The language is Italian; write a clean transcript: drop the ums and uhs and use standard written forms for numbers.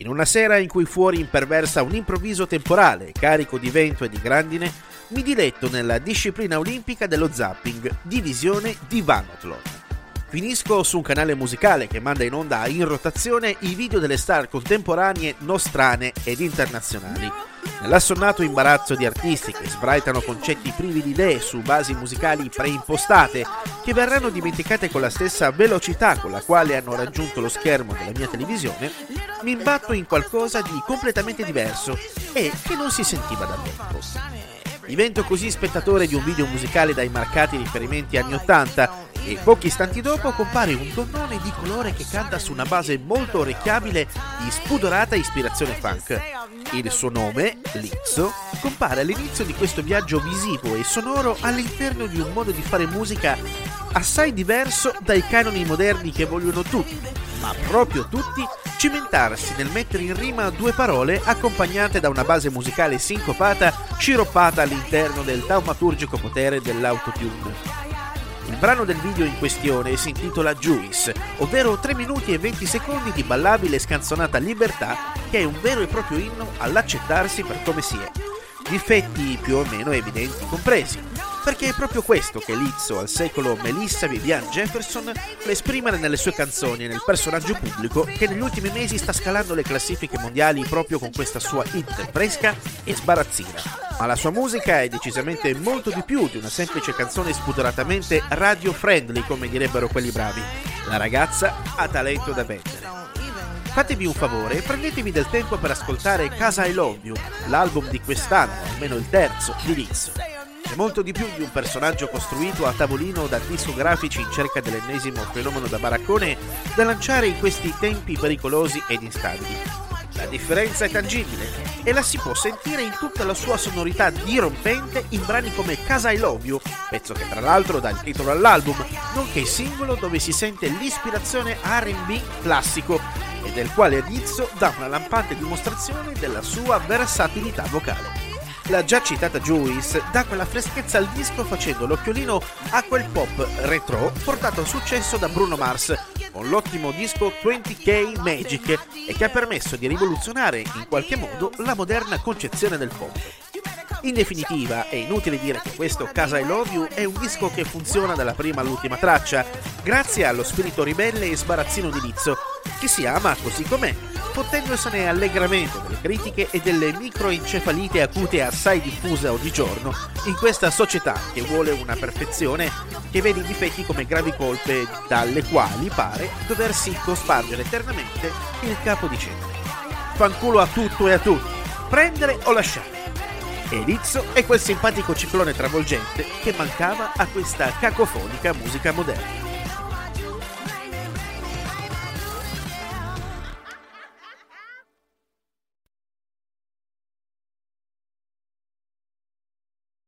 In una sera in cui fuori imperversa un improvviso temporale, carico di vento e di grandine, mi diletto nella disciplina olimpica dello zapping, divisione divanathlon. Finisco su un canale musicale che manda in onda in rotazione i video delle star contemporanee nostrane ed internazionali. Nell'assennato imbarazzo di artisti che sbraitano concetti privi di idee su basi musicali preimpostate, che verranno dimenticate con la stessa velocità con la quale hanno raggiunto lo schermo della mia televisione, mi imbatto in qualcosa di completamente diverso e che non si sentiva da tempo. Divento così spettatore di un video musicale dai marcati riferimenti anni 80 e pochi istanti dopo compare un donnone di colore che canta su una base molto orecchiabile di spudorata ispirazione funk. Il suo nome, Lizzo, compare all'inizio di questo viaggio visivo e sonoro all'interno di un modo di fare musica assai diverso dai canoni moderni che vogliono tutti, ma proprio tutti, cimentarsi nel mettere in rima due parole accompagnate da una base musicale sincopata sciroppata all'interno del taumaturgico potere dell'autotune. Il brano del video in questione si intitola Juice, ovvero 3 minuti e 20 secondi di ballabile e scanzonata libertà che è un vero e proprio inno all'accettarsi per come si è, difetti più o meno evidenti compresi, perché è proprio questo che Lizzo al secolo Melissa Vivian Jefferson esprime nelle sue canzoni e nel personaggio pubblico che negli ultimi mesi sta scalando le classifiche mondiali proprio con questa sua hit fresca e sbarazzina. Ma la sua musica è decisamente molto di più di una semplice canzone spudoratamente radio friendly, come direbbero quelli bravi. La ragazza ha talento da vendere. Fatevi un favore e prendetevi del tempo per ascoltare Cuz I Love You, l'album di quest'anno, almeno il terzo, di Lizzo. È molto di più di un personaggio costruito a tavolino da discografici in cerca dell'ennesimo fenomeno da baraccone da lanciare in questi tempi pericolosi ed instabili. La differenza è tangibile e la si può sentire in tutta la sua sonorità dirompente in brani come Cuz I Love You, pezzo che tra l'altro dà il titolo all'album, nonché singolo dove si sente l'ispirazione R&B classico e del quale Lizzo dà una lampante dimostrazione della sua versatilità vocale. La già citata Juice dà quella freschezza al disco facendo l'occhiolino a quel pop retro portato al successo da Bruno Mars con l'ottimo disco 20K Magic e che ha permesso di rivoluzionare in qualche modo la moderna concezione del pop. In definitiva, è inutile dire che questo Cuz I Love You è un disco che funziona dalla prima all'ultima traccia, grazie allo spirito ribelle e sbarazzino di Lizzo, che si ama così com'è, fottendosene allegramente delle critiche e delle microencefalite acute assai diffuse oggigiorno in questa società che vuole una perfezione che vede i difetti come gravi colpe dalle quali pare doversi cospargere eternamente il capo di cenere. Fanculo a tutto e a tutti, prendere o lasciare. E Lizzo è quel simpatico ciclone travolgente che mancava a questa cacofonica musica moderna.